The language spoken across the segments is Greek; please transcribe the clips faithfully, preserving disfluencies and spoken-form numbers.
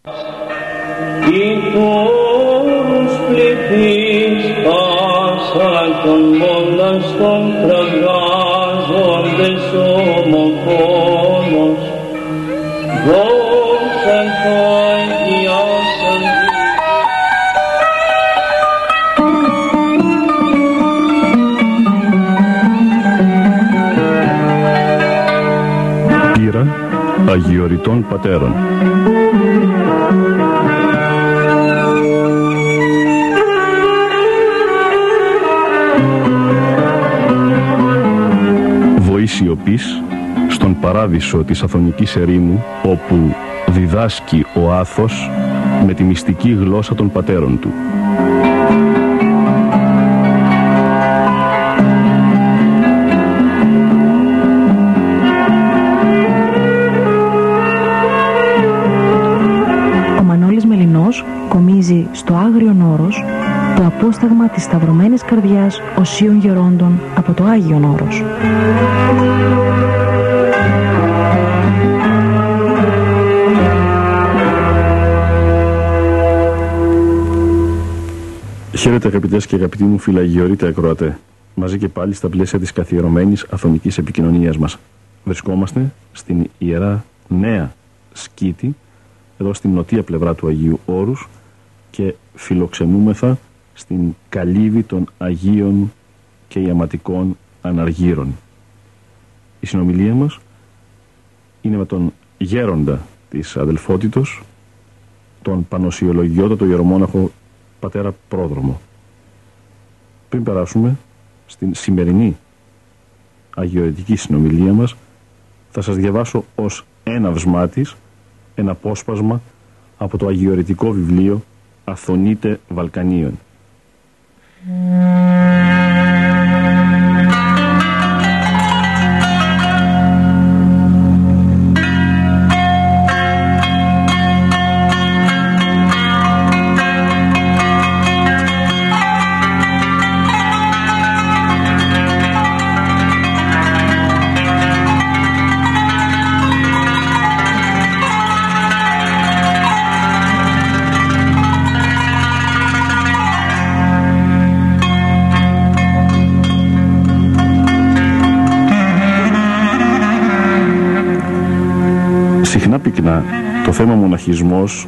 Πύρα Αγιοριτών Πατέρων. Βοή σιωπής στον παράδεισο της Αθωνικής ερήμου, όπου διδάσκει ο Άθος με τη μυστική γλώσσα των πατέρων του. Ο Μανώλης Μελινός κομίζει στο Άγριον Όρος το απόσταγμα της σταυρωμένης καρδιάς Ωσίων Γερόντων από το Άγιον Όρος. Χαίρετε αγαπητές και αγαπητοί μου φιλαγιορείτε ακροατέ, μαζί και πάλι στα πλαίσια της καθιερωμένης αθωνικής επικοινωνίας μας. Βρισκόμαστε στην Ιερά Νέα Σκήτη, εδώ στην νοτία πλευρά του Αγίου Όρους, και φιλοξενούμεθα στην καλύβη των Αγίων και Ιαματικών Αναργύρων. Η συνομιλία μας είναι με τον γέροντα της αδελφότητος, τον πανοσιολογιότατο ιερομόναχο πατέρα Πρόδρομο. Πριν περάσουμε στην σημερινή αγιορετική συνομιλία μας, θα σας διαβάσω ως έναυσμά της ένα απόσπασμα από το αγιορετικό βιβλίο Αθωνίτε Βαλκανίων. Πυκνά, το θέμα μοναχισμός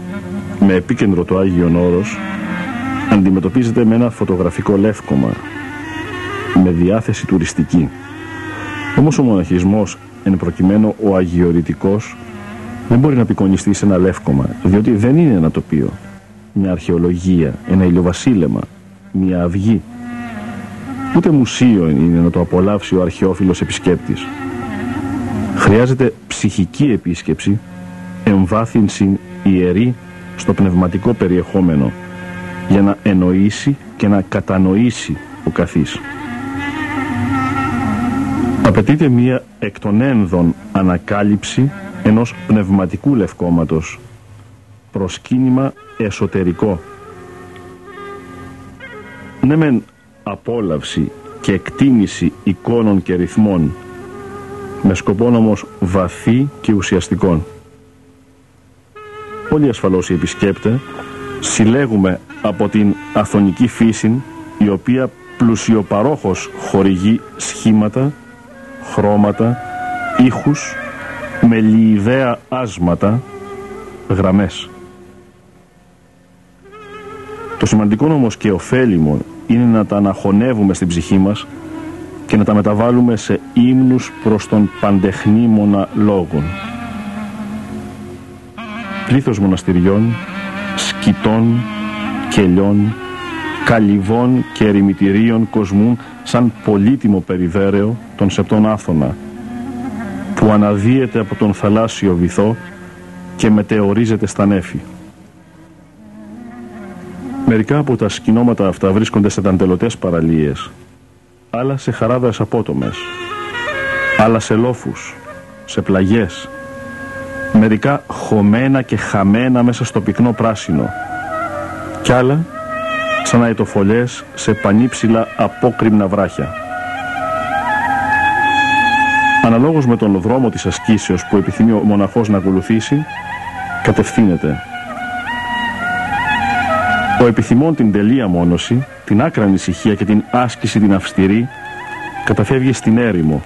με επίκεντρο το Άγιον Όρος αντιμετωπίζεται με ένα φωτογραφικό λεύκομα, με διάθεση τουριστική. Όμως ο μοναχισμός, εν προκειμένου ο αγιορητικός, δεν μπορεί να απεικονιστεί σε ένα λεύκομα, διότι δεν είναι ένα τοπίο, μια αρχαιολογία, ένα ηλιοβασίλεμα, μια αυγή. Ούτε μουσείο είναι να το απολαύσει ο αρχαιόφιλος επισκέπτης. Χρειάζεται ψυχική επίσκεψη, εμβάθυνση ιερή στο πνευματικό περιεχόμενο, για να εννοήσει και να κατανοήσει ο καθής. Απαιτείται μία εκ των ένδων ανακάλυψη ενός πνευματικού λευκόματος, προσκύνημα εσωτερικό. Ναι μεν απόλαυση και εκτίμηση εικόνων και ρυθμών, με σκοπόν όμως βαθύ και ουσιαστικών. Όλοι ασφαλώς οι επισκέπτε συλλέγουμε από την αθωνική φύση, η οποία πλουσιοπαρόχως χορηγεί σχήματα, χρώματα, ήχους, με λιιδαία άσματα, γραμμές. Το σημαντικό όμως και ωφέλιμο είναι να τα αναχωνεύουμε στην ψυχή μας και να τα μεταβάλουμε σε ύμνους προς τον παντεχνήμονα λόγων. Πλήθος μοναστηριών, σκητών, κελιών, καλυβών και ερημητηρίων κοσμούν σαν πολύτιμο περιβέρεο τον Σεπτόν Άθωνα, που αναδύεται από τον θαλάσσιο βυθό και μετεωρίζεται στα νέφη. Μερικά από τα σκηνώματα αυτά βρίσκονται σε δαντελωτές παραλίες, άλλα σε χαράδες απότομες, άλλα σε λόφους, σε πλαγιές, μερικά χωμένα και χαμένα μέσα στο πυκνό πράσινο, κι άλλα σαν αετοφολές σε πανύψηλα απόκρημνα βράχια. Αναλόγως με τον δρόμο της ασκήσεως που επιθυμεί ο μοναχός να ακολουθήσει, κατευθύνεται Το επιθυμών την τελεία μόνωση, την άκρανη ησυχία και την άσκηση την αυστηρή, καταφεύγει στην έρημο,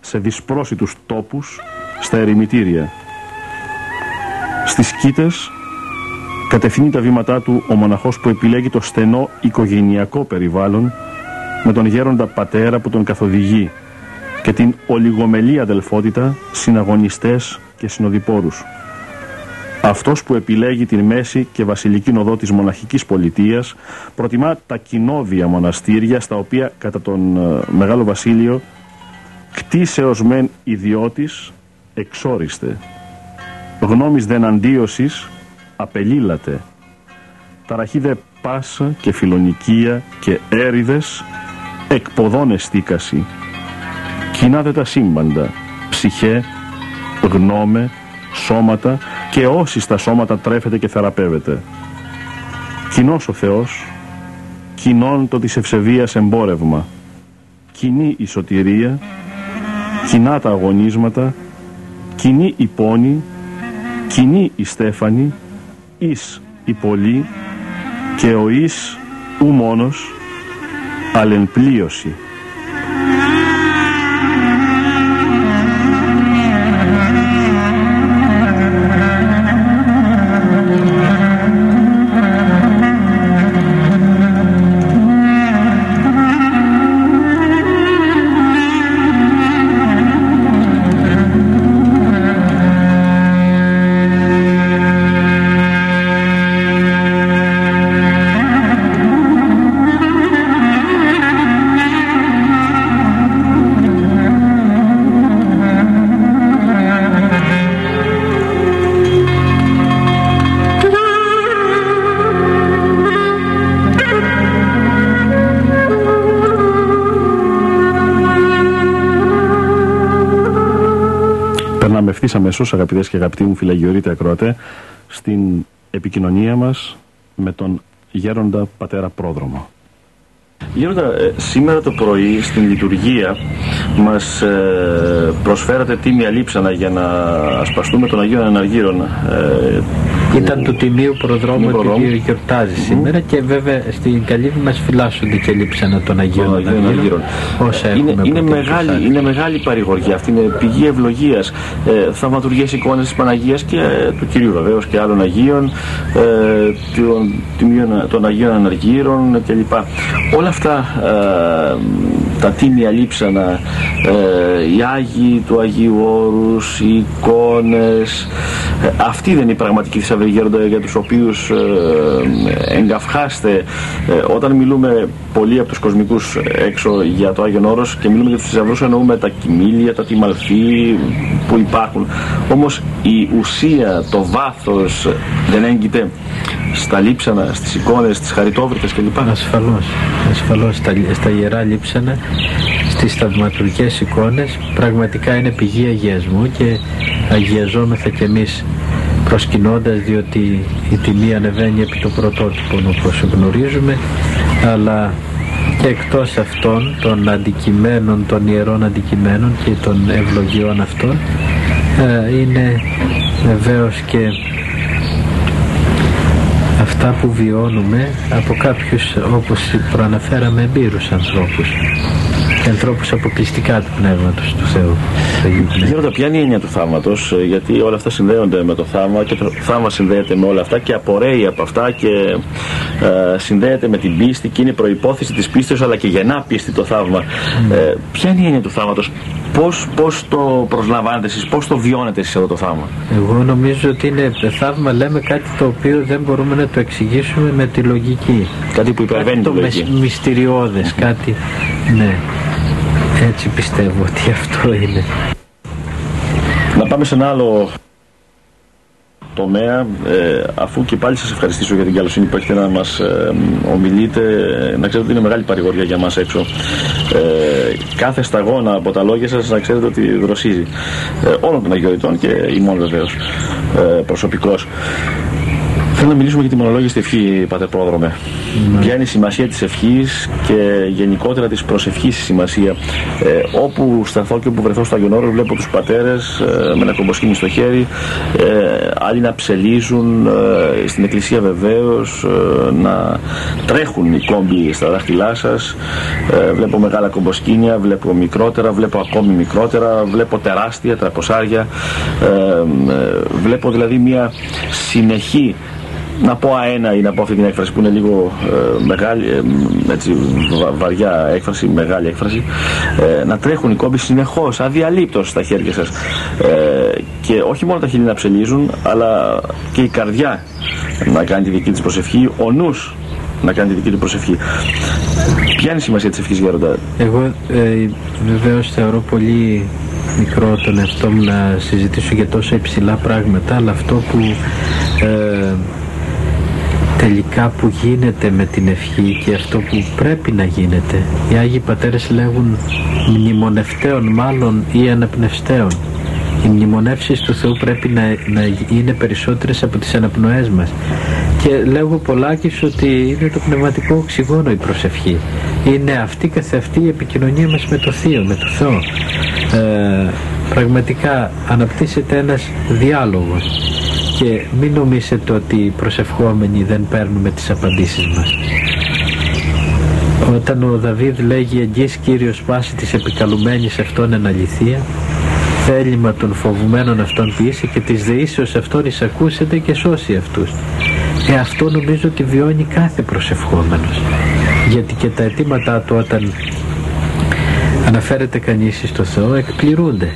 σε δυσπρόσιτους τόπους, στα ερημητήρια. Στις κήτες κατευθύνει τα βήματά του ο μοναχός που επιλέγει το στενό οικογενειακό περιβάλλον, με τον γέροντα πατέρα που τον καθοδηγεί και την ολιγομελή αδελφότητα, συναγωνιστές και συνοδοιπόρους. Αυτός που επιλέγει την μέση και βασιλική οδό της μοναχικής πολιτείας προτιμά τα κοινόβια μοναστήρια, στα οποία κατά τον ε, Μεγάλο Βασίλειο κτίσεως μεν ιδιώτης εξόριστε, γνώμης δεν αντίωσης απελήλατε, ταραχή δε πάσα και φιλονικία και έρηδες εκποδών εστίκαση, κοινά δε τα σύμπαντα, ψυχέ, γνώμε, σώματα και όσοι στα σώματα τρέφεται και θεραπεύεται. Κοινός ο Θεός, κοινών το της ευσεβίας εμπόρευμα, κοινή η σωτηρία, κοινά τα αγωνίσματα, κοινή η πόνη, κοινή η στέφανη, εις η πολλή και ο εις ου μόνος, αλενπλίωση. Αμέσως, αγαπητές και αγαπητοί μου φιλαγιορείτε ακροατέ, στην επικοινωνία μας με τον γέροντα πατέρα Πρόδρομο. Γέροντα, σήμερα το πρωί στην λειτουργία μας ε, προσφέρατε τίμια λείψανα για να ασπαστούμε τον Αγίον Αναργύρων. Ε, Ήταν του τιμίου Προδρόμου του οποίου γιορτάζει mm. σήμερα, και βέβαια στην Καλύβη μας φυλάσσονται και λείψανα των Αγίων Αναργύρων. Είναι, είναι, μεγάλη, είναι μεγάλη παρηγοριά αυτή, είναι πηγή ευλογίας, ε, θαυματουργές εικόνες της Παναγίας και ε, του Κυρίου βεβαίως και άλλων Αγίων, ε, των, τιμίων, των Αγίων Αναργύρων κλπ. Όλα αυτά ε, τα τίμια λείψανα, ε, οι Άγιοι του Αγίου Όρους, οι εικόνες, ε, αυτή δεν είναι η πραγματική θησαυρή, γέροντα, για τους οποίους ε, εγκαυχάστε ε, όταν μιλούμε πολλοί από τους κοσμικούς έξω για το Άγιον Όρος και μιλούμε για τους θησαυρούς, εννοούμε τα κοιμήλια, τα τιμαλφή που υπάρχουν, όμως η ουσία, το βάθος δεν έγκυται στα λείψανα, στις εικόνες, στις χαριτόβριτες κλπ. Ασφαλώς, ασφαλώς στα, στα ιερά λείψανα, στις θαυματουργικές εικόνες, πραγματικά είναι πηγή αγιασμού και αγιαζόμεθα κι εμείς προσκυνώντας, διότι η τιμή ανεβαίνει επί το πρωτότυπο όπως γνωρίζουμε, αλλά και εκτός αυτών των αντικειμένων, των ιερών αντικειμένων και των ευλογιών αυτών, είναι βεβαίως και αυτά που βιώνουμε από κάποιους, όπως προαναφέραμε, εμπειρούς ανθρώπους, ανθρώπους αποκλειστικά του πνεύματος του Θεού. Γέροντα, ποια είναι η έννοια του θάματος, γιατί όλα αυτά συνδέονται με το θάμα και το θάμα συνδέεται με όλα αυτά και απορρέει από αυτά και ε, συνδέεται με την πίστη και είναι προϋπόθεση της πίστης, αλλά και γεννά πίστη το θαύμα. Mm. Ε, ποια είναι η έννοια του θάματος, πώς, πώς το προσλαμβάνετε εσείς, πώς το βιώνετε εσείς εδώ το θαύμα? Εγώ νομίζω ότι είναι θαύμα, λέμε, κάτι το οποίο δεν μπορούμε να το εξηγήσουμε με τη λογική. Κάτι που υπερβαίνει κάτι τη λογική. Κάτι μυστηριώδες, κάτι, ναι. Έτσι πιστεύω ότι αυτό είναι. Να πάμε σε ένα άλλο τομέα, ε, αφού και πάλι σας ευχαριστήσω για την καλοσύνη που έχετε να μας ε, ομιλείτε. Να ξέρετε ότι είναι μεγάλη παρηγοριά για μας έξω. Ε, κάθε σταγόνα από τα λόγια σας να ξέρετε ότι δροσίζει ε, όλων των αγιοριτών και ημών βεβαίως ε, προσωπικός. Θέλω να μιλήσουμε για τη μονολόγιστη ευχή, Πατέρ Πρόδρομε. Mm. Ποια είναι η σημασία της ευχής και γενικότερα της προσευχής η σημασία? Ε, όπου σταθώ και όπου βρεθώ στο Άγιον Όρο, βλέπω τους πατέρες ε, με ένα κομποσκήνι στο χέρι, ε, άλλοι να ψελίζουν, ε, στην εκκλησία βεβαίως, ε, να τρέχουν οι κόμποι στα δάχτυλά σας. Ε, βλέπω μεγάλα κομποσκήνια, βλέπω μικρότερα, βλέπω ακόμη μικρότερα, βλέπω τεράστια, τρακοσάρια. Ε, ε, βλέπω δηλαδή μια συνεχή, να πω αένα ή να πω αυτή την έκφραση που είναι λίγο ε, μεγάλη, ε, έτσι, βα, βαριά έκφραση, μεγάλη έκφραση, ε, να τρέχουν οι κόμποι συνεχώς, αδιαλείπτως στα χέρια σας, ε, και όχι μόνο τα χείλη να ψελίζουν, αλλά και η καρδιά να κάνει τη δική της προσευχή, ο νους να κάνει τη δική του προσευχή. Ποια είναι η σημασία της ευχής, Γέροντα? Εγώ ε, βεβαίως θεωρώ πολύ μικρό τον εαυτό μου να συζητήσω για τόσα υψηλά πράγματα, αλλά αυτό που ε, τελικά που γίνεται με την ευχή και αυτό που πρέπει να γίνεται, οι Άγιοι Πατέρες λέγουν μνημονευτέων μάλλον ή αναπνευστέων. Οι μνημονεύσεις του Θεού πρέπει να, να είναι περισσότερες από τις αναπνοές μας. Και λέγω πολλάκις ότι είναι το πνευματικό οξυγόνο η προσευχή. Είναι αυτή καθ' αυτή η επικοινωνία μας με το Θείο, με το Θεό. Ε, πραγματικά αναπτύσσεται ένας διάλογος και μην νομίζετε ότι οι προσευχόμενοι δεν παίρνουμε τις απαντήσεις μας. Όταν ο Δαβίδ λέγει «Εγγύς Κύριος πάση της επικαλουμένης αυτών εν αληθεία, θέλημα των φοβουμένων αυτών ποιήσε και της δεήσεως αυτών εισακούσετε και σώσει αυτούς». Ε, αυτό νομίζω ότι βιώνει κάθε προσευχόμενος, γιατί και τα αιτήματά του όταν αναφέρεται κανείς στο Θεό εκπληρούνται,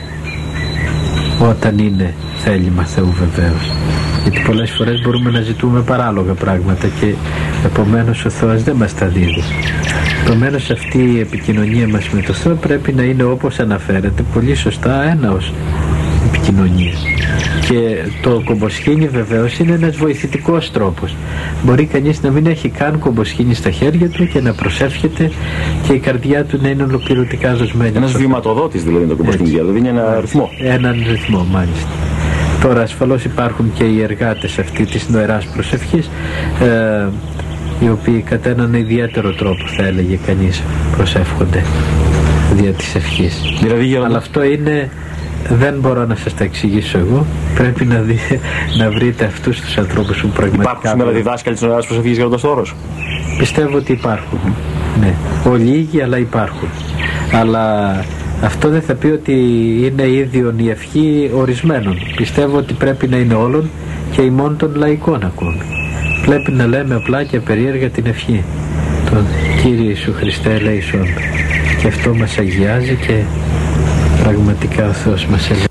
όταν είναι θέλημα Θεού βεβαίως, γιατί πολλές φορές μπορούμε να ζητούμε παράλογα πράγματα και επομένως ο Θεός δεν μας τα δίδει. Επομένως αυτή η επικοινωνία μας με το Θεό πρέπει να είναι, όπως αναφέρεται πολύ σωστά, έναος επικοινωνία. Και το κομποσκήνι βεβαίως είναι ένας βοηθητικός τρόπος. Μπορεί κανείς να μην έχει καν κομποσκήνι στα χέρια του και να προσεύχεται και η καρδιά του να είναι ολοκληρωτικά δοσμένη. Ένας βηματοδότης δηλαδή το κομποσκήνι, δηλαδή είναι ένα ρυθμό. Έναν ρυθμό μάλιστα. Τώρα ασφαλώς υπάρχουν και οι εργάτες αυτή της νοεράς προσευχής, ε, οι οποίοι κατά έναν ιδιαίτερο τρόπο θα έλεγε κανείς προσεύχονται δια της ευχής. Δηλαδή, αλλά αυτό είναι... δεν μπορώ να σας τα εξηγήσω εγώ. Πρέπει να, δει, να βρείτε αυτούς τους ανθρώπους που πραγματικά... Υπάρχουν σήμερα διδάσκαλοι της νοεράς προσευχής, Γέροντας Όρος? Πιστεύω ότι υπάρχουν. Ναι. Ολίγοι, αλλά υπάρχουν. Αλλά αυτό δεν θα πει ότι είναι ίδιον η ευχή ορισμένων. Πιστεύω ότι πρέπει να είναι όλων και ημών των λαϊκών ακόμη. Πρέπει να λέμε απλά και περίεργα την ευχή. Τον Κύριε Ιησού Χριστέ ελέησον. Και αυτό μας αγιάζει και... πραγματικά ο Θεός μας ελέγχει.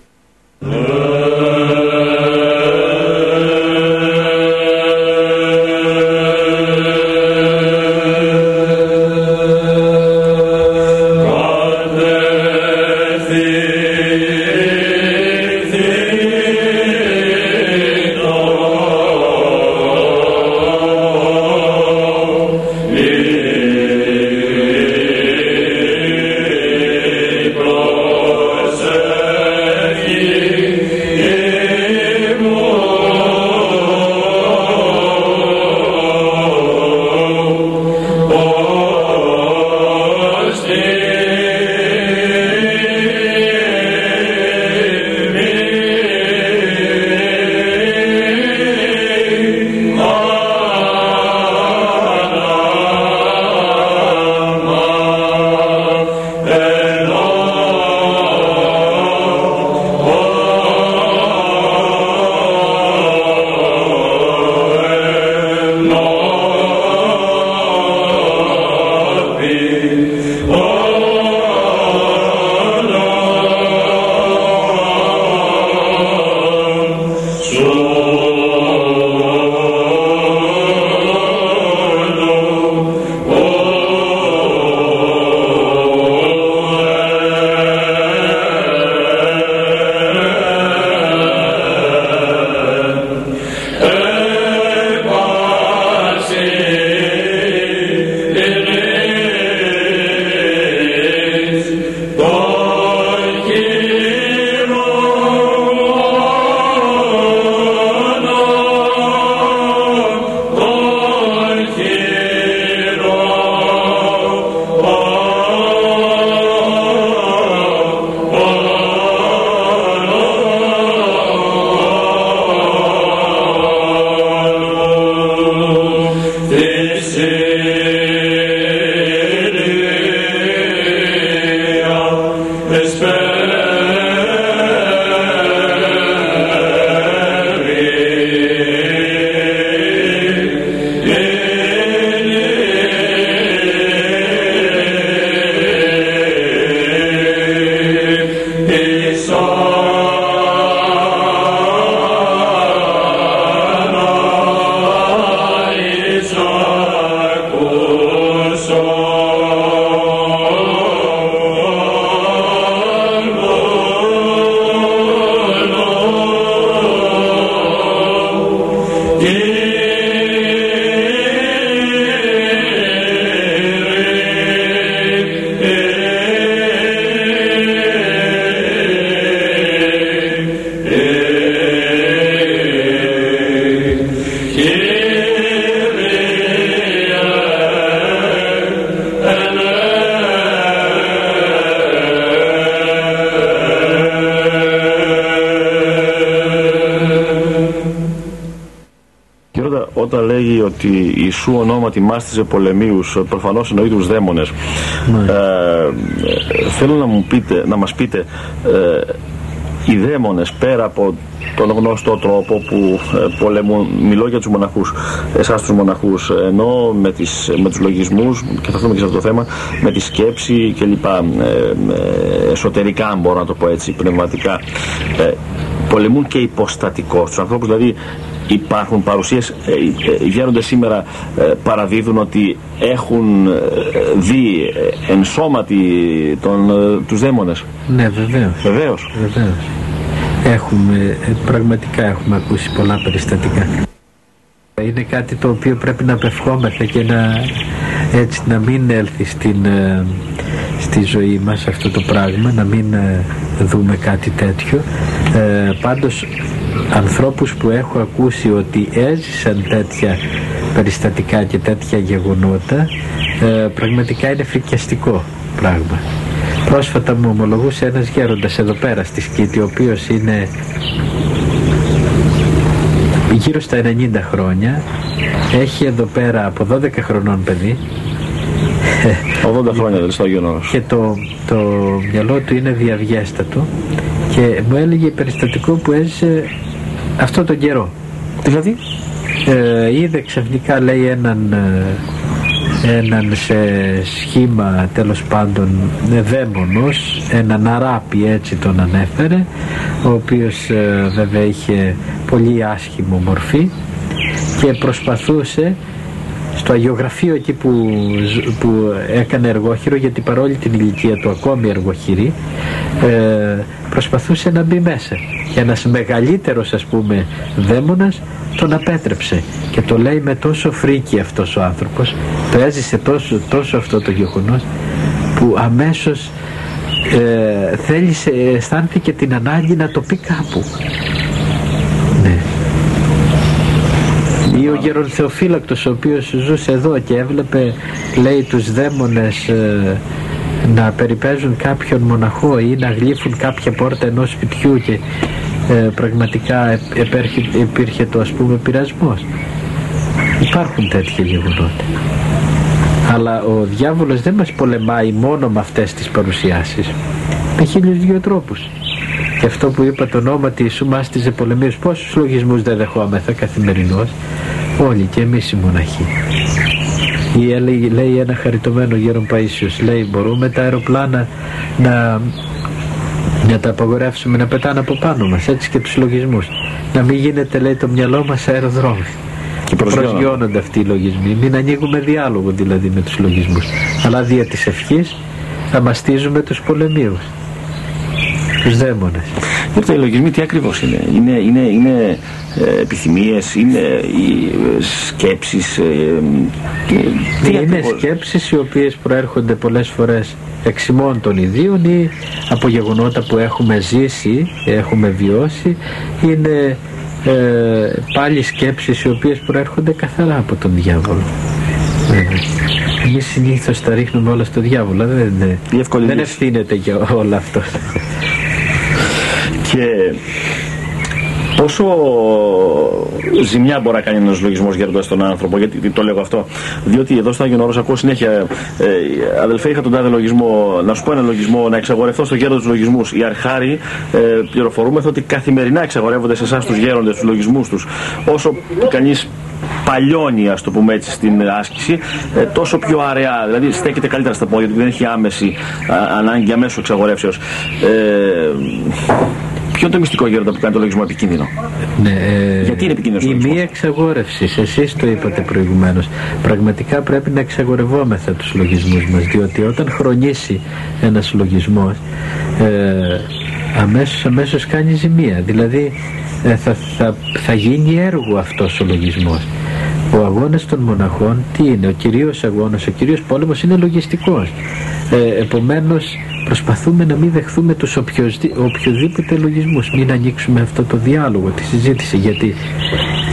Αντίθετα, όταν λέγει ότι Ιησού ονόματι μάστιζε πολεμίους, προφανώς εννοεί τους δαίμονες. Ναι. Ε, θέλω να, μου πείτε, να μας πείτε, ε, οι δαίμονες, πέρα από τον γνωστό τρόπο που πολεμούν, μιλώ για τους μοναχούς, εσάς τους μοναχούς, ενώ με, τις, με τους λογισμούς, και θα έρθουμε και σε αυτό το θέμα, με τη σκέψη κλπ, ε, εσωτερικά, αν μπορώ να το πω έτσι, πνευματικά, ε, πολεμούν και υποστατικώς τους ανθρώπους, δηλαδή υπάρχουν παρουσίες, ε, ε, οι γέροντες σήμερα ε, παραδίδουν ότι έχουν ε, δει ε, εν σώματι τον, ε, τους δαίμονες. Ναι, βεβαίως. Βεβαίως. Βεβαίως. Έχουμε, πραγματικά έχουμε ακούσει πολλά περιστατικά. Είναι κάτι το οποίο πρέπει να απευχόμαστε και να, έτσι, να μην έλθει στην, στη ζωή μας αυτό το πράγμα, να μην δούμε κάτι τέτοιο. Ε, πάντως, ανθρώπους που έχω ακούσει ότι έζησαν τέτοια περιστατικά και τέτοια γεγονότα, ε, πραγματικά είναι φρικιαστικό πράγμα. Πρόσφατα μου ομολογούσε ένας γέροντας εδώ πέρα στη Σκήτη, ο οποίος είναι γύρω στα ενενήντα χρόνια, έχει εδώ πέρα από δώδεκα χρονών παιδί, ογδόντα χρόνια δηλαδή στο Άγιον Όρος, και το, το μυαλό του είναι διαβιέστατο, και μου έλεγε περιστατικό που έζησε αυτό τον καιρό. Δηλαδή ε, είδε ξαφνικά, λέει, έναν έναν σε σχήμα, τέλος πάντων, δαίμονος, έναν αράπη, έτσι τον ανέφερε, ο οποίος ε, βέβαια είχε πολύ άσχημο μορφή και προσπαθούσε στο αγιογραφείο εκεί που, που έκανε εργόχειρο, γιατί παρόλη την ηλικία του ακόμη εργοχειρή, ε, προσπαθούσε να μπει μέσα, και ένας μεγαλύτερος, ας πούμε, δαίμονας τον απέτρεψε, και το λέει με τόσο φρίκι αυτός ο άνθρωπος, το έζησε τόσο, τόσο αυτό το γεγονός, που αμέσως ε, θέλησε, αισθάνθηκε την ανάγκη να το πει κάπου. Ή ο γερονθεοφύλακτος, ο οποίος ζούσε εδώ και έβλεπε, λέει, τους δαίμονες ε, να περιπέζουν κάποιον μοναχό ή να γλύφουν κάποια πόρτα ενός σπιτιού, και ε, πραγματικά επέρχε, υπήρχε το, ας πούμε, πειρασμός. Υπάρχουν τέτοια γεγονότα. Αλλά ο διάβολος δεν μας πολεμάει μόνο με αυτές τις παρουσιάσεις, με χίλιους δυο τρόπους. Και αυτό που είπα, το ονόματι Ιησού μάστιζε πολεμίους, πόσους λογισμούς δεν δεχόμεθα καθημερινώς, όλοι, και εμείς οι μοναχοί. Ή λέει, λέει ένα χαριτωμένο γέρον Παΐσιος, λέει, μπορούμε τα αεροπλάνα να, να τα απαγορεύσουμε να πετάνε από πάνω μας, έτσι, και τους λογισμούς. Να μην γίνεται, λέει, το μυαλό μας αεροδρόμιο. Και προσγειώνονται αυτοί οι λογισμοί. Μην ανοίγουμε διάλογο δηλαδή με τους λογισμούς. Αλλά δια της ευχής θα μαστίζουμε τους πολεμίους, τους δαίμονες. Αυτά οι λογισμοί τι ακριβώς είναι? Είναι, είναι, είναι ε, επιθυμίες, είναι ε, σκέψεις. Ε, τι, τι είναι ακριβώς? Σκέψεις οι οποίες προέρχονται πολλές φορές εξ ημών των ιδίων ή από γεγονότα που έχουμε ζήσει, έχουμε βιώσει. Είναι ε, πάλι σκέψεις οι οποίες προέρχονται καθαρά από τον διάβολο. Ε, εμείς συνήθως τα ρίχνουμε όλα στο διάβολο, δεν, δεν, δεν ευθύνεται για όλα αυτό. Και πόσο ζημιά μπορεί να κάνει ένας λογισμός, γέροντα, στον άνθρωπο? Γιατί το λέω αυτό? Διότι εδώ στο Άγιον Όρος ακούω συνέχεια, ε, αδελφέ, είχα τον τάδε λογισμό, να σου πω ένα λογισμό, να εξαγορευτώ στο γέροντα τους λογισμούς. Οι αρχάροι ε, πληροφορούμεθα ότι καθημερινά εξαγορεύονται σε εσάς τους γέροντες τους λογισμούς τους. Όσο κανείς παλιώνει, ας το πούμε έτσι, στην άσκηση, τόσο πιο αραιά, δηλαδή στέκεται καλύτερα στα πόδια, γιατί δεν έχει άμεση ανάγκη αμέσως εξαγορεύσεως. Ε, ποιο είναι το μυστικό, γέροντα, που κάνει το λογισμό επικίνδυνο? Ναι, γιατί είναι επικίνδυνο? Η μη εξαγόρευση, εσείς το είπατε προηγουμένως, πραγματικά πρέπει να εξαγορευόμεθα τους λογισμούς μας, διότι όταν χρονίσει ένας λογισμός, ε, αμέσως, αμέσως κάνει ζημία, δηλαδή Θα, θα, θα γίνει έργο αυτός ο λογισμός. Ο αγώνας των μοναχών τι είναι? Ο κυρίως αγώνας, ο κυρίως πόλεμος είναι λογιστικός. Ε, επομένως προσπαθούμε να μην δεχθούμε τους οποιοδήποτε λογισμούς, μην ανοίξουμε αυτό το διάλογο, τη συζήτηση, γιατί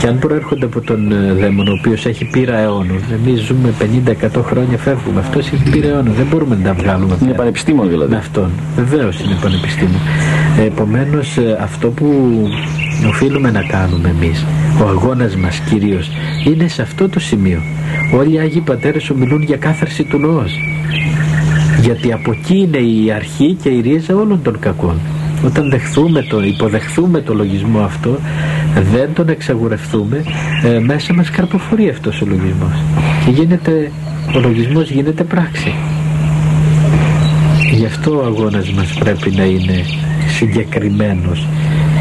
και αν προέρχονται από τον δαίμονα ο οποίος έχει πείρα αιώνων, εμείς ζούμε πενήντα εκατό χρόνια, φεύγουμε, αυτός έχει πείρα αιώνων, δεν μπορούμε να τα βγάλουμε. Είναι πανεπιστήμιο δηλαδή. Με αυτόν, βεβαίως είναι πανεπιστήμιο. Επομένως αυτό που οφείλουμε να κάνουμε εμείς, ο αγώνας μας κυρίως, είναι σε αυτό το σημείο. Όλοι οι Άγιοι Πατέρες ομιλούν για κάθαρση του νόος, γιατί από εκεί είναι η αρχή και η ρίζα όλων των κακών. Όταν δεχθούμε το, υποδεχθούμε το λογισμό αυτό, δεν τον εξαγορευτούμε, ε, μέσα μας καρποφορεί αυτός ο λογισμός. Και γίνεται, ο λογισμός γίνεται πράξη. Γι' αυτό ο αγώνας μας πρέπει να είναι συγκεκριμένος,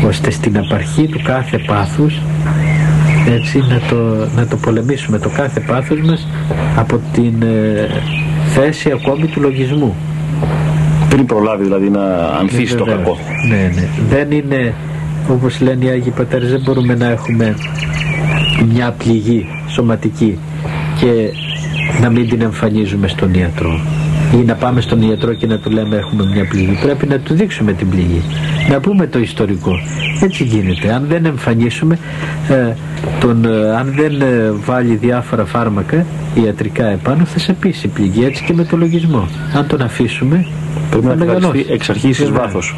ώστε στην απαρχή του κάθε πάθους, έτσι, να το, να το πολεμήσουμε, το κάθε πάθος μας, από την ε, θέση ακόμη του λογισμού. Πριν προλάβει δηλαδή να ανθίσει το κακό. Ναι, ναι. Δεν είναι, όπως λένε οι Άγιοι Πατέρες, δεν μπορούμε να έχουμε μια πληγή σωματική και να μην την εμφανίζουμε στον ιατρό. Ή να πάμε στον ιατρό και να του λέμε έχουμε μια πληγή. Πρέπει να του δείξουμε την πληγή. Να πούμε το ιστορικό. Έτσι γίνεται. Αν δεν εμφανίσουμε, ε, τον, ε, αν δεν ε, βάλει διάφορα φάρμακα ιατρικά επάνω, θα σε πείσει η πληγή. Έτσι και με το λογισμό. Αν τον αφήσουμε, πρέπει να καταληφθεί εξ αρχής εις βάθος.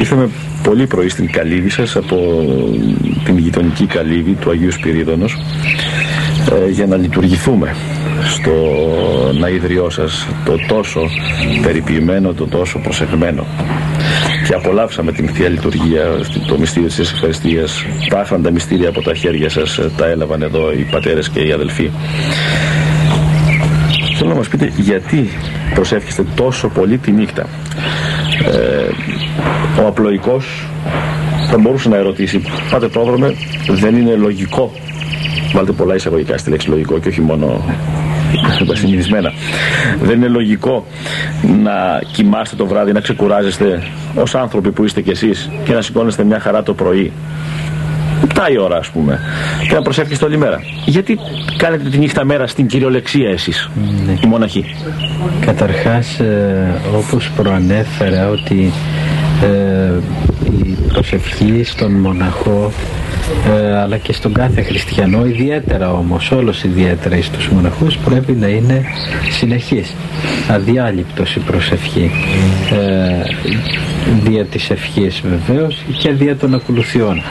Ήρθαμε πολύ πρωί στην Καλύβη σας από την γειτονική Καλύβη του Αγίου Σπυρίδωνος για να λειτουργηθούμε στο ναίδριό σας, το τόσο περιποιημένο, το τόσο προσεγμένο. Και απολαύσαμε την Θεία Λειτουργία, το μυστήριο της Ευχαριστίας. Πάθαν τα μυστήρια από τα χέρια σας, τα έλαβαν εδώ οι πατέρες και οι αδελφοί. Θέλω να μας πείτε γιατί προσεύχεστε τόσο πολύ τη νύχτα. Ε, ο απλοϊκός θα μπορούσε να ερωτήσει, πάτε πρόδρομε, δεν είναι λογικό? Βάλτε πολλά εισαγωγικά στη λέξη λογικό και όχι μόνο συνηθισμένα. Δεν είναι λογικό να κοιμάστε το βράδυ, να ξεκουράζεστε ως άνθρωποι που είστε κι εσείς και να σηκώνεστε μια χαρά το πρωί, επτά η ώρα ας πούμε, και να προσεύχεστε όλη μέρα? Γιατί κάνετε τη νύχτα μέρα στην κυριολεξία εσείς, ναι, οι μοναχοί? Καταρχάς, ε, όπως προανέφερα, ότι ε, η προσευχή στον μοναχό, Ε, αλλά και στον κάθε χριστιανό, ιδιαίτερα όμως, όλος ιδιαίτερα εις τους μοναχούς, πρέπει να είναι συνεχής, αδιάλειπτος η προσευχή, ε, δια της ευχής βεβαίως και δια των ακολουθειών.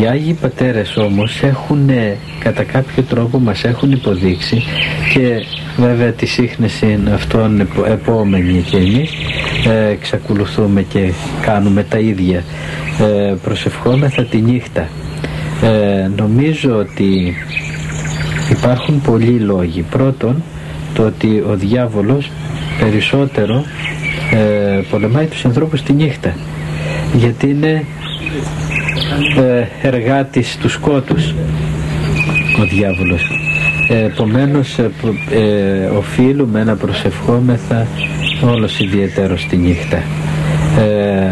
Οι Άγιοι Πατέρες όμως έχουν, κατά κάποιο τρόπο μας έχουν υποδείξει, και βέβαια τη σύχνεση αυτών επόμενη και εμείς εξακολουθούμε και κάνουμε τα ίδια, ε, προσευχόμεθα τη νύχτα. Ε, νομίζω ότι υπάρχουν πολλοί λόγοι. Πρώτον, το ότι ο διάβολος περισσότερο ε, πολεμάει τους ανθρώπους τη νύχτα, γιατί είναι εργάτης του σκότους ο διάβολος. Επομένως ε, ε, οφείλουμε να προσευχόμεθα όλος ιδιαίτερος τη νύχτα. ε,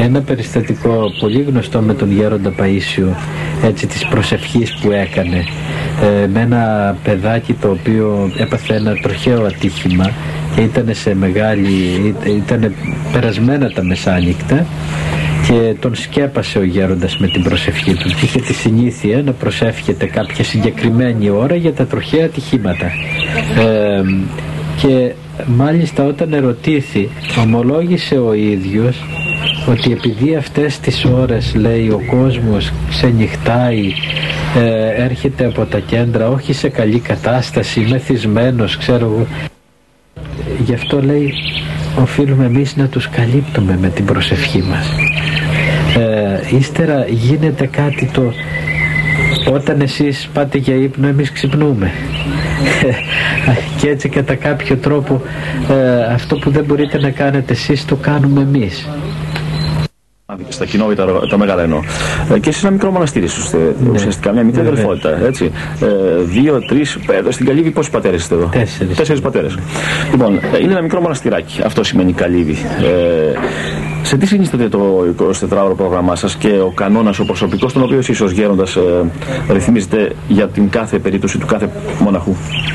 Ένα περιστατικό πολύ γνωστό με τον Γέροντα Παΐσιο, έτσι, της προσευχής που έκανε, ε, με ένα παιδάκι το οποίο έπαθε ένα τροχαίο ατύχημα, ήταν σε μεγάλη, ήταν περασμένα τα μεσάνυχτα, και τον σκέπασε ο Γέροντας με την προσευχή του. Είχε τη συνήθεια να προσεύχεται κάποια συγκεκριμένη ώρα για τα τροχαία ατυχήματα. Ε, και μάλιστα όταν ερωτήθη, ομολόγησε ο ίδιος ότι επειδή αυτές τις ώρες, λέει, ο κόσμος ξενυχτάει, ε, έρχεται από τα κέντρα όχι σε καλή κατάσταση, μεθυσμένος, ξέρω εγώ, γι' αυτό, λέει, οφείλουμε εμείς να τους καλύπτουμε με την προσευχή μας. Ε, ύστερα γίνεται κάτι το, όταν εσείς πάτε για ύπνο, εμείς ξυπνούμε, και έτσι κατά κάποιο τρόπο ε, αυτό που δεν μπορείτε να κάνετε εσείς το κάνουμε εμείς. Στα κοινότητα τα μεγάλα εννοώ. Ε, και σε ένα μικρό μοναστήρι, σωστά, ναι, ουσιαστικά μια μικρή αδελφότητα. Έτσι. Ε, δύο, τρεις, πέντε. Στην Καλύβη πόσοι πατέρες είστε εδώ? Τέσσερις. Τέσσερις πατέρες. Λοιπόν, ε, είναι ένα μικρό μοναστηράκι. Αυτό σημαίνει Καλύβη. Ε, σε τι συνίσταται το εικοσιτετράωρο πρόγραμμά σας και ο κανόνας, ο προσωπικός, τον οποίο εσείς ως γέροντας ε, ρυθμίζετε για την κάθε περίπτωση του κάθε μοναχού?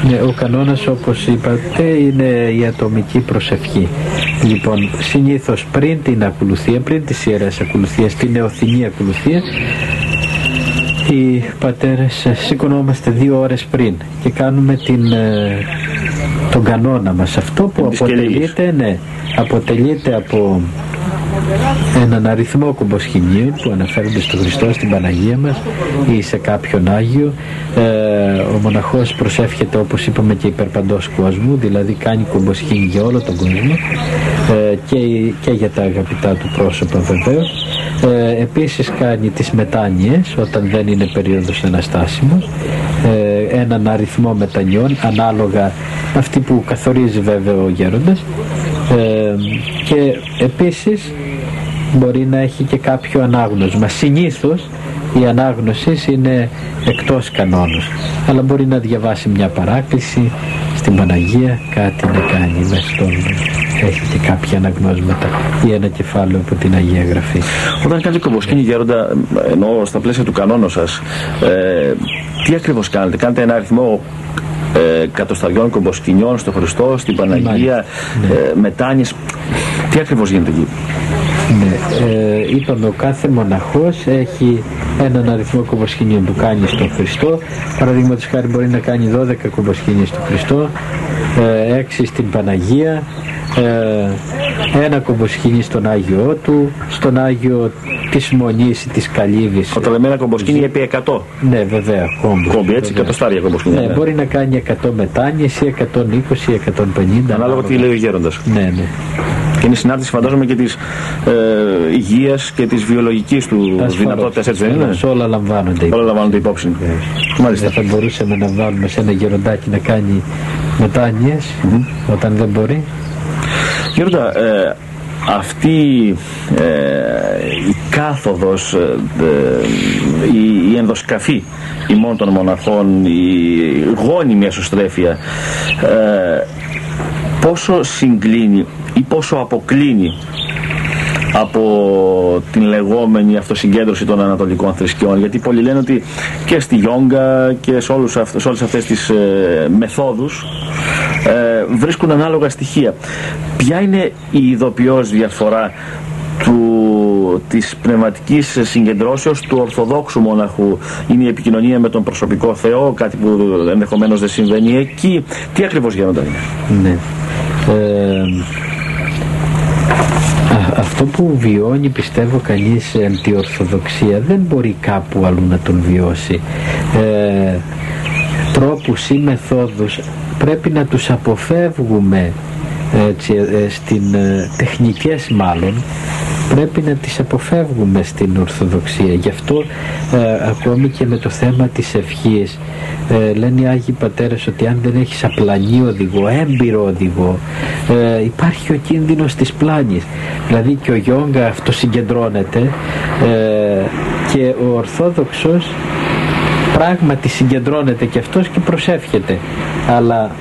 Ναι, ο κανόνας, όπως είπατε, είναι η ατομική προσευχή. Λοιπόν, συνήθως πριν την ακολουθία, πριν τις ιερές ακολουθίες, την νεοθηνή ακολουθία, οι πατέρες σηκωνόμαστε δύο ώρες πριν και κάνουμε την, τον κανόνα μας. Αυτό που αποτελείται, ναι, αποτελείται από έναν αριθμό κουμποσχοινίων που αναφέρονται στον Χριστό, στην Παναγία μας ή σε κάποιον Άγιο. Ε, ο μοναχός προσεύχεται, όπως είπαμε, και υπερπαντός κόσμου, δηλαδή κάνει κουμποσχήνη για όλο τον κόσμο, ε, και, και για τα αγαπητά του πρόσωπα βεβαίως. Ε, επίσης κάνει τις μετάνοιες όταν δεν είναι περίοδος αναστάσιμος, ε, έναν αριθμό μετανιών ανάλογα αυτή που καθορίζει βέβαια ο γέροντας. Ε, και επίσης μπορεί να έχει και κάποιο ανάγνωσμα. Συνήθως η ανάγνωση είναι εκτός κανόνους, αλλά μπορεί να διαβάσει μια παράκληση στην Παναγία, κάτι να κάνει μέσα στον, έχει και κάποια αναγνώσματα ή ένα κεφάλαιο από την Αγία Γραφή. Όταν κάνετε κομποσκήνη, Γέροντα, εννοώ στα πλαίσια του κανόνου σας, ε, τι ακριβώς κάνετε? Κάνετε ένα αριθμό Ε, κατοσταριών κομποσκηνιών στο Χριστό, στην Παναγία, ναι, ε, μετάνοιες? Τι ακριβώς γίνεται εκεί? Ναι, ε, είπαμε, ο κάθε μοναχός έχει έναν αριθμό κομποσκηνίων που κάνει στον Χριστό. Παραδείγματος χάρη μπορεί να κάνει δώδεκα κομποσκηνίες στον Χριστό, ε, έξι στην Παναγία, ε, ένα κομποσκήνι στον Άγιο του, στον Άγιο της Μονής της Καλύβης. Όταν λέμε ένα κομποσκήνι επί εκατό. Ναι, βέβαια. Κόμπι, έτσι, εκατοστάρια κομποσκήνια. Ναι, ναι, μπορεί να κάνει εκατό μετάνιες ή εκατόν είκοσι, εκατόν πενήντα. Ανάλογα τι λέει ο γέροντας. Ναι, ναι. Και είναι συνάρτηση, φαντάζομαι, και της ε, υγείας και της βιολογικής του δυνατότητας, έτσι δεν είναι. Όλα λαμβάνονται. Όλα λαμβάνονται υπόψη. Yeah. Μάλιστα. Δεν θα μπορούσαμε να βάλουμε σε ένα γεροντάκι να κάνει μετάνοιες mm-hmm. όταν δεν μπορεί. Γέροντα, ε, αυτή ε, η κάθοδος, ε, η, η ενδοσκαφή ημών των μοναχών, η γόνιμη εσωστρέφεια, ε, πόσο συγκλίνει ή πόσο αποκλίνει από την λεγόμενη αυτοσυγκέντρωση των ανατολικών θρησκειών? Γιατί πολλοί λένε ότι και στη γιόγκα και σε, όλους, σε όλες αυτές τις ε, μεθόδους ε, βρίσκουν ανάλογα στοιχεία. Ποια είναι η ειδοποιώς διαφορά του, της πνευματικής συγκεντρώσεως του Ορθοδόξου μοναχού? Είναι η επικοινωνία με τον προσωπικό Θεό, κάτι που ενδεχομένως δεν συμβαίνει εκεί? Τι ακριβώς γίνονται? Ναι. Ε, αυτό που βιώνει, πιστεύω, κανείς την Ορθοδοξία δεν μπορεί κάπου αλλού να τον βιώσει. Ε, τρόπους ή μεθόδους πρέπει να τους αποφεύγουμε, έτσι, ε, στην, ε, τεχνικές μάλλον πρέπει να τις αποφεύγουμε στην Ορθοδοξία. Γι' αυτό ε, ακόμη και με το θέμα της ευχής ε, λένε οι Άγιοι Πατέρες ότι αν δεν έχεις απλανή οδηγό, έμπειρο οδηγό, ε, υπάρχει ο κίνδυνος της πλάνης. Δηλαδή και ο γιόγκα αυτοσυγκεντρώνεται ε, και ο Ορθόδοξος πράγματι συγκεντρώνεται και αυτός και προσεύχεται, αλλά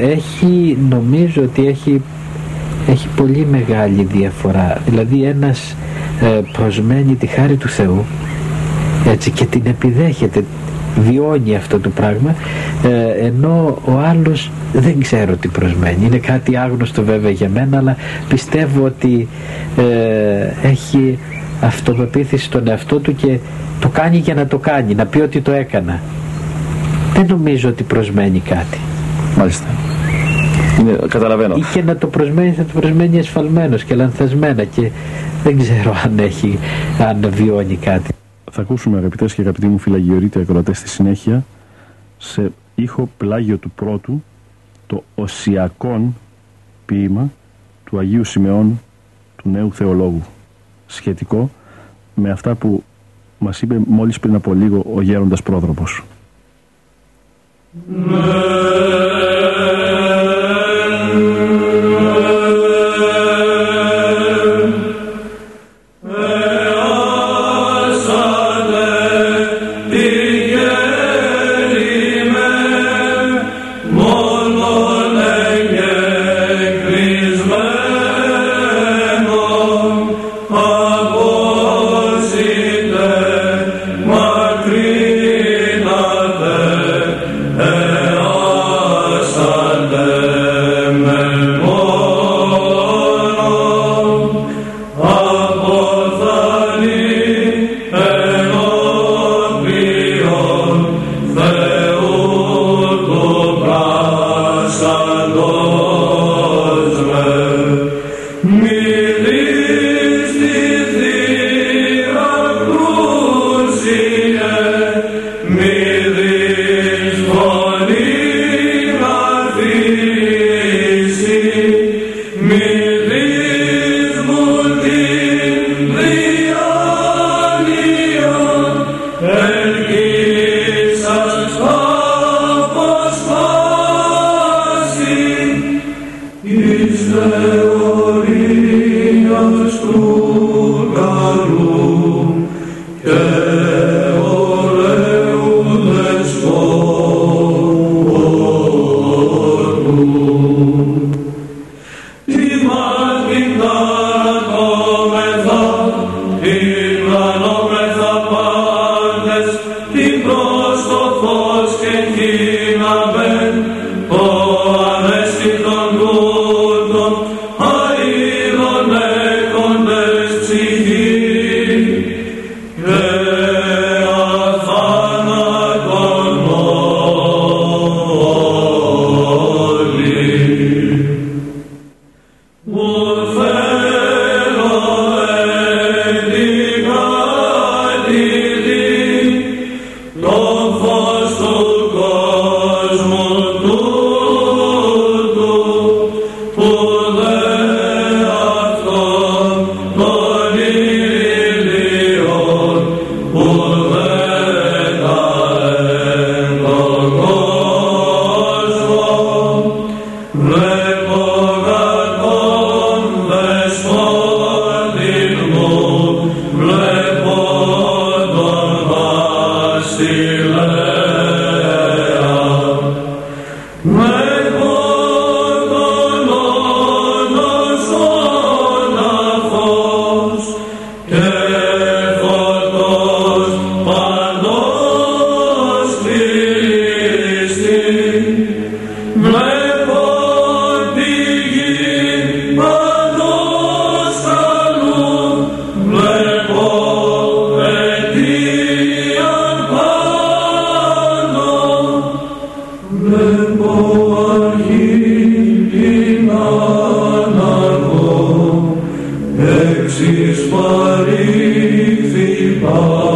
ε, έχει, νομίζω ότι έχει Έχει πολύ μεγάλη διαφορά. Δηλαδή ένας ε, προσμένει τη χάρη του Θεού, έτσι, και την επιδέχεται, βιώνει αυτό το πράγμα, ε, ενώ ο άλλος δεν ξέρω τι προσμένει. Είναι κάτι άγνωστο βέβαια για μένα, αλλά πιστεύω ότι ε, έχει αυτοπεποίθηση στον εαυτό του και το κάνει για να το κάνει, να πει ότι το έκανα. Δεν νομίζω ότι προσμένει κάτι. Μάλιστα. Είναι, καταλαβαίνω. Ή και να το προσμένει, θα το προσμένει ασφαλμένος και λανθασμένα, και δεν ξέρω αν έχει, αν βιώνει κάτι. Θα ακούσουμε, αγαπητές και αγαπητοί μου φιλαγιορείτε ακροατές, στη συνέχεια, σε ήχο πλάγιο του πρώτου, το οσιακόν ποίημα του Αγίου Σημεών, του νέου θεολόγου, σχετικό με αυτά που μας είπε μόλις πριν από λίγο ο γέροντας Πρόδρομος. Amen. εξής παρήθυπανα.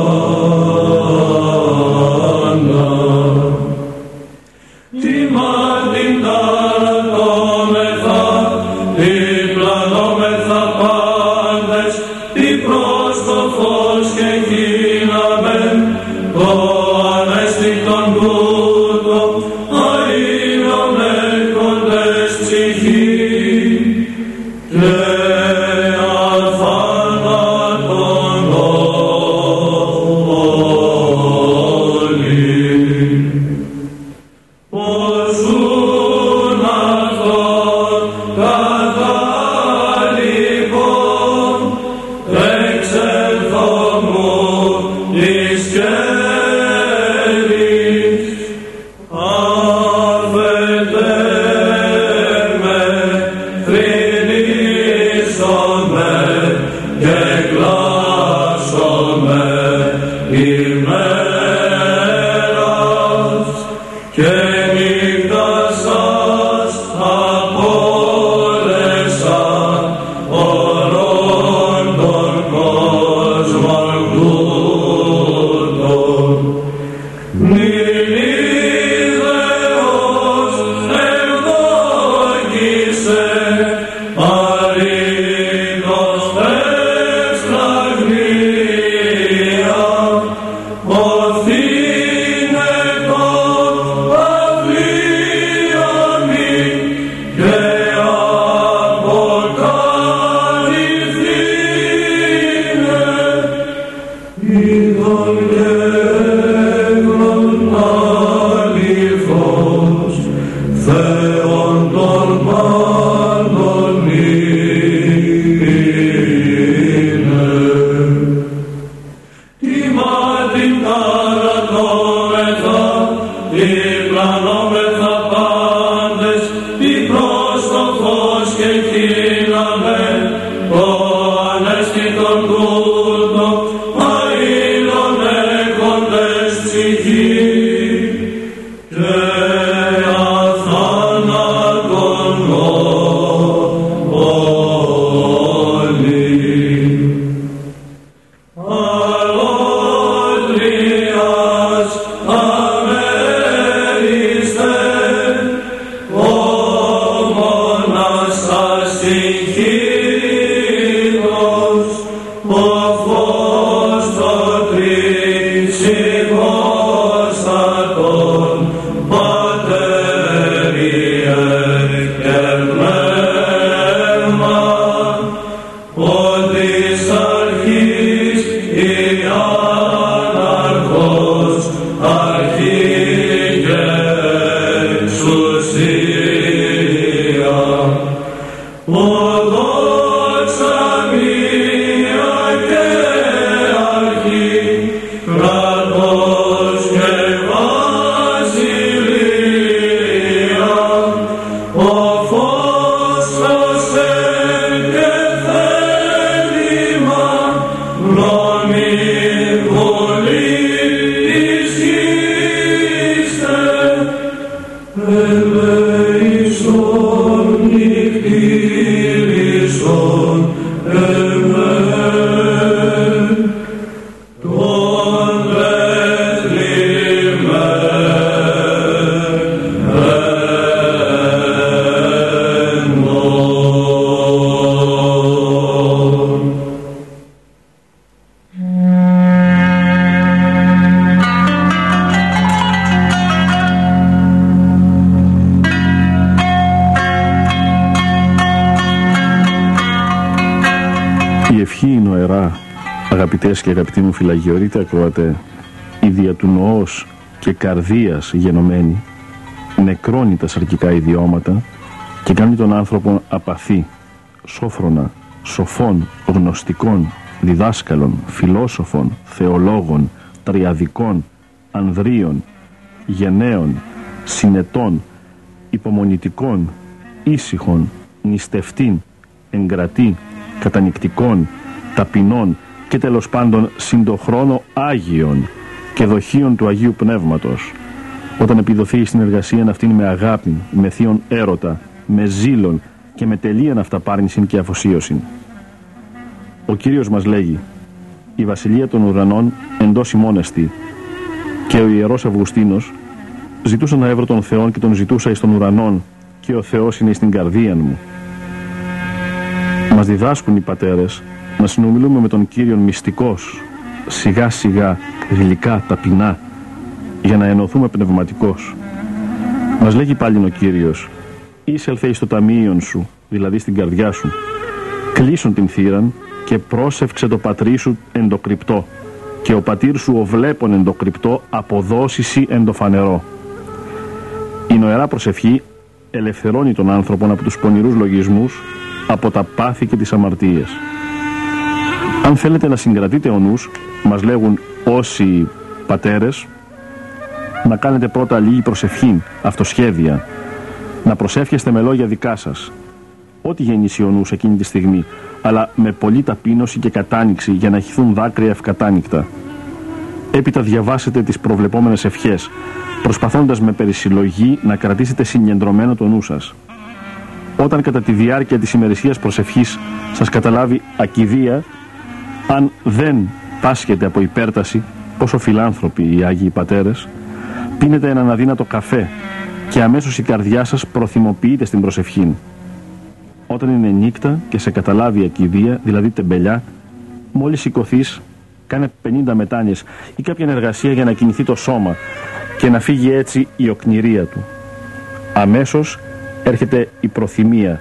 Και αγαπητοί μου φιλαγιορείτε ακροατέ, η δια του νοός και καρδίας γενομένη νεκρώνει τα σαρκικά ιδιώματα και κάνει τον άνθρωπο απαθή, σόφρονα, σοφών, γνωστικών, διδάσκαλων, φιλόσοφων, θεολόγων, τριαδικών, ανδρίων, γενναίων, συνετών, υπομονητικών, ήσυχων, νηστευτήν, εγκρατή, κατανικτικών, ταπεινών και τέλος πάντων συντοχρόνο Άγιον και δοχείων του Αγίου Πνεύματος. Όταν επιδοθεί η συνεργασία αυτήν με αγάπη, με θείον έρωτα, με ζήλον και με τελείαν αυταπάρνησιν και αφοσίωσιν. Ο Κύριος μας λέγει: η βασιλεία των ουρανών εντός ημώνεστη. Και ο Ιερός Αυγουστίνος: ζητούσα να έβρω τον Θεόν και τον ζητούσα εις των ουρανών, και ο Θεός είναι εις την καρδία μου. Μας διδάσκουν οι πατέρες να συνομιλούμε με τον Κύριον μυστικώς, σιγά σιγά, γλυκά, ταπεινά, για να ενωθούμε πνευματικώς. Μας λέγει πάλι ο Κύριος: εισέλθε εις το ταμείον σου, δηλαδή στην καρδιά σου, κλείσουν την θύραν και πρόσευξε το πατρί σου εν το κρυπτό, και ο πατήρ σου ο βλέπων εν το κρυπτό, αποδόσισι εν το φανερό. Η νοερά προσευχή ελευθερώνει τον άνθρωπον από τους πονηρούς λογισμούς, από τα πάθη και τις αμαρτίες. Αν θέλετε να συγκρατείτε ο νους, μας λέγουν όσοι πατέρες, να κάνετε πρώτα λίγη προσευχή, αυτοσχέδια, να προσεύχεστε με λόγια δικά σας, ό,τι γεννήσει ο νους εκείνη τη στιγμή, αλλά με πολλή ταπείνωση και κατάνοιξη, για να χυθούν δάκρυα ευκατάνικτα. Έπειτα διαβάσετε τις προβλεπόμενες ευχές, προσπαθώντας με περισυλλογή να κρατήσετε συγκεντρωμένο το νου σας. Όταν κατά τη διάρκεια της ημερησίας προσευχής σας καταλάβει ακηδία, αν δεν πάσχετε από υπέρταση, πόσο φιλάνθρωποι οι Άγιοι Πατέρες, πίνετε έναν αδύνατο καφέ και αμέσως η καρδιά σας προθυμοποιείται στην προσευχήν. Όταν είναι νύχτα και σε καταλάβει ακηδία, δηλαδή τεμπελιά, μόλις σηκωθείς, κάνε πενήντα μετάνοιες ή κάποια ενεργασία για να κινηθεί το σώμα και να φύγει έτσι η οκνηρία του. Αμέσως έρχεται η προθυμία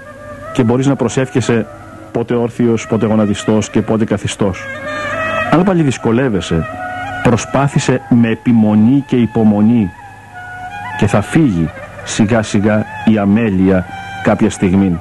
και μπορείς να προσεύχεσαι πότε όρθιος, πότε γονατιστός και πότε καθιστός. Αν πάλι δυσκολεύεσαι, προσπάθησε με επιμονή και υπομονή και θα φύγει σιγά σιγά η αμέλεια κάποια στιγμή.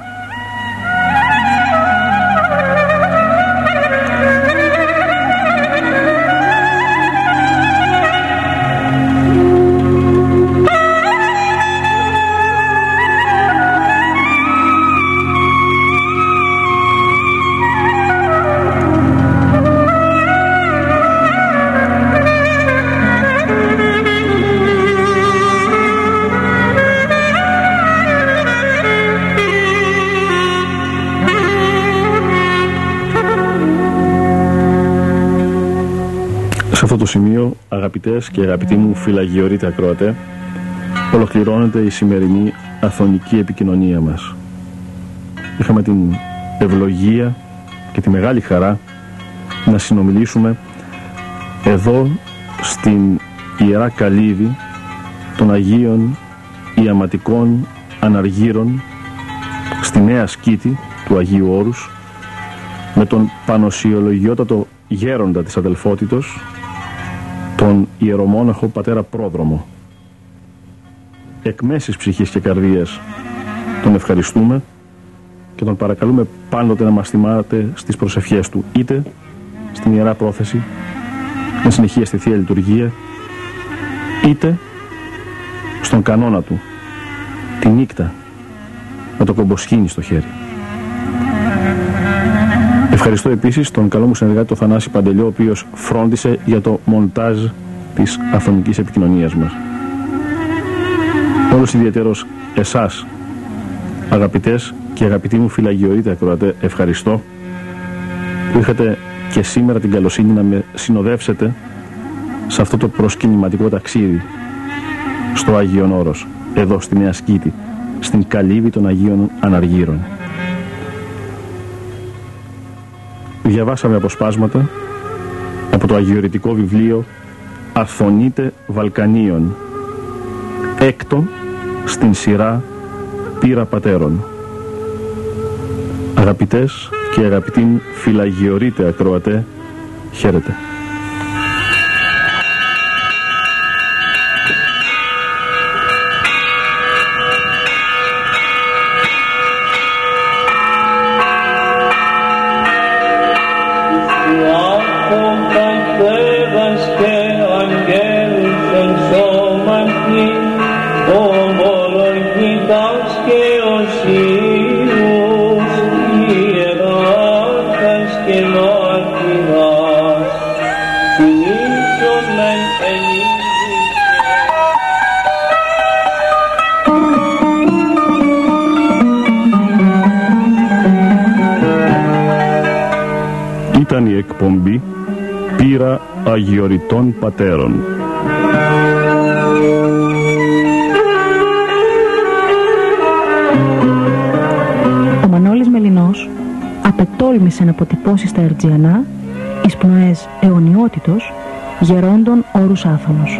Στο σημείο, αγαπητές και αγαπητοί μου φιλαγιορείτε ακρόατε, ολοκληρώνεται η σημερινή αθωνική επικοινωνία μας. Είχαμε την ευλογία και τη μεγάλη χαρά να συνομιλήσουμε εδώ στην Ιερά Καλύβη των Αγίων Ιαματικών Αναργύρων, στη Νέα Σκήτη του Αγίου Όρους, με τον πανοσιολογιότατο γέροντα της αδελφότητος, τον ιερομόναχο πατέρα Πρόδρομο. Εκ μέσης ψυχής και καρδίας τον ευχαριστούμε και τον παρακαλούμε πάντοτε να μας θυμάται στις προσευχές του, είτε στην Ιερά Πρόθεση να συνεχίσει στη Θεία Λειτουργία, είτε στον κανόνα του τη νύχτα με το κομποσχήνι στο χέρι. Ευχαριστώ επίσης τον καλό μου συνεργάτη τον Θανάση Παντελιώ, ο οποίος φρόντισε για το μοντάζ της αθωνικής επικοινωνίας μας. Όλος ιδιαίτερος εσάς, αγαπητές και αγαπητοί μου φιλαγιορείτε ακροατέ, ευχαριστώ που είχατε και σήμερα την καλοσύνη να με συνοδεύσετε σε αυτό το προσκυνηματικό ταξίδι στο Άγιον Όρος, εδώ στη Νέα Σκήτη, στην Καλύβη των Αγίων Αναργύρων. Διαβάσαμε αποσπάσματα από το αγιορητικό βιβλίο Αθωνίτε Βαλκανίων, έκτο στην σειρά Πύρα Πατέρων. Αγαπητές και αγαπητοί φιλαγιορείτε ακροατέ, χαίρετε. Ήταν η εκπομπή «Πύρα Αγιοριτών Πατέρων». Ο Μανώλης Μελινός απετόλμησε να αποτυπώσει στα Ερτζιανά εις πνοές αιωνιότητος γερόντων όρους Άθωνος.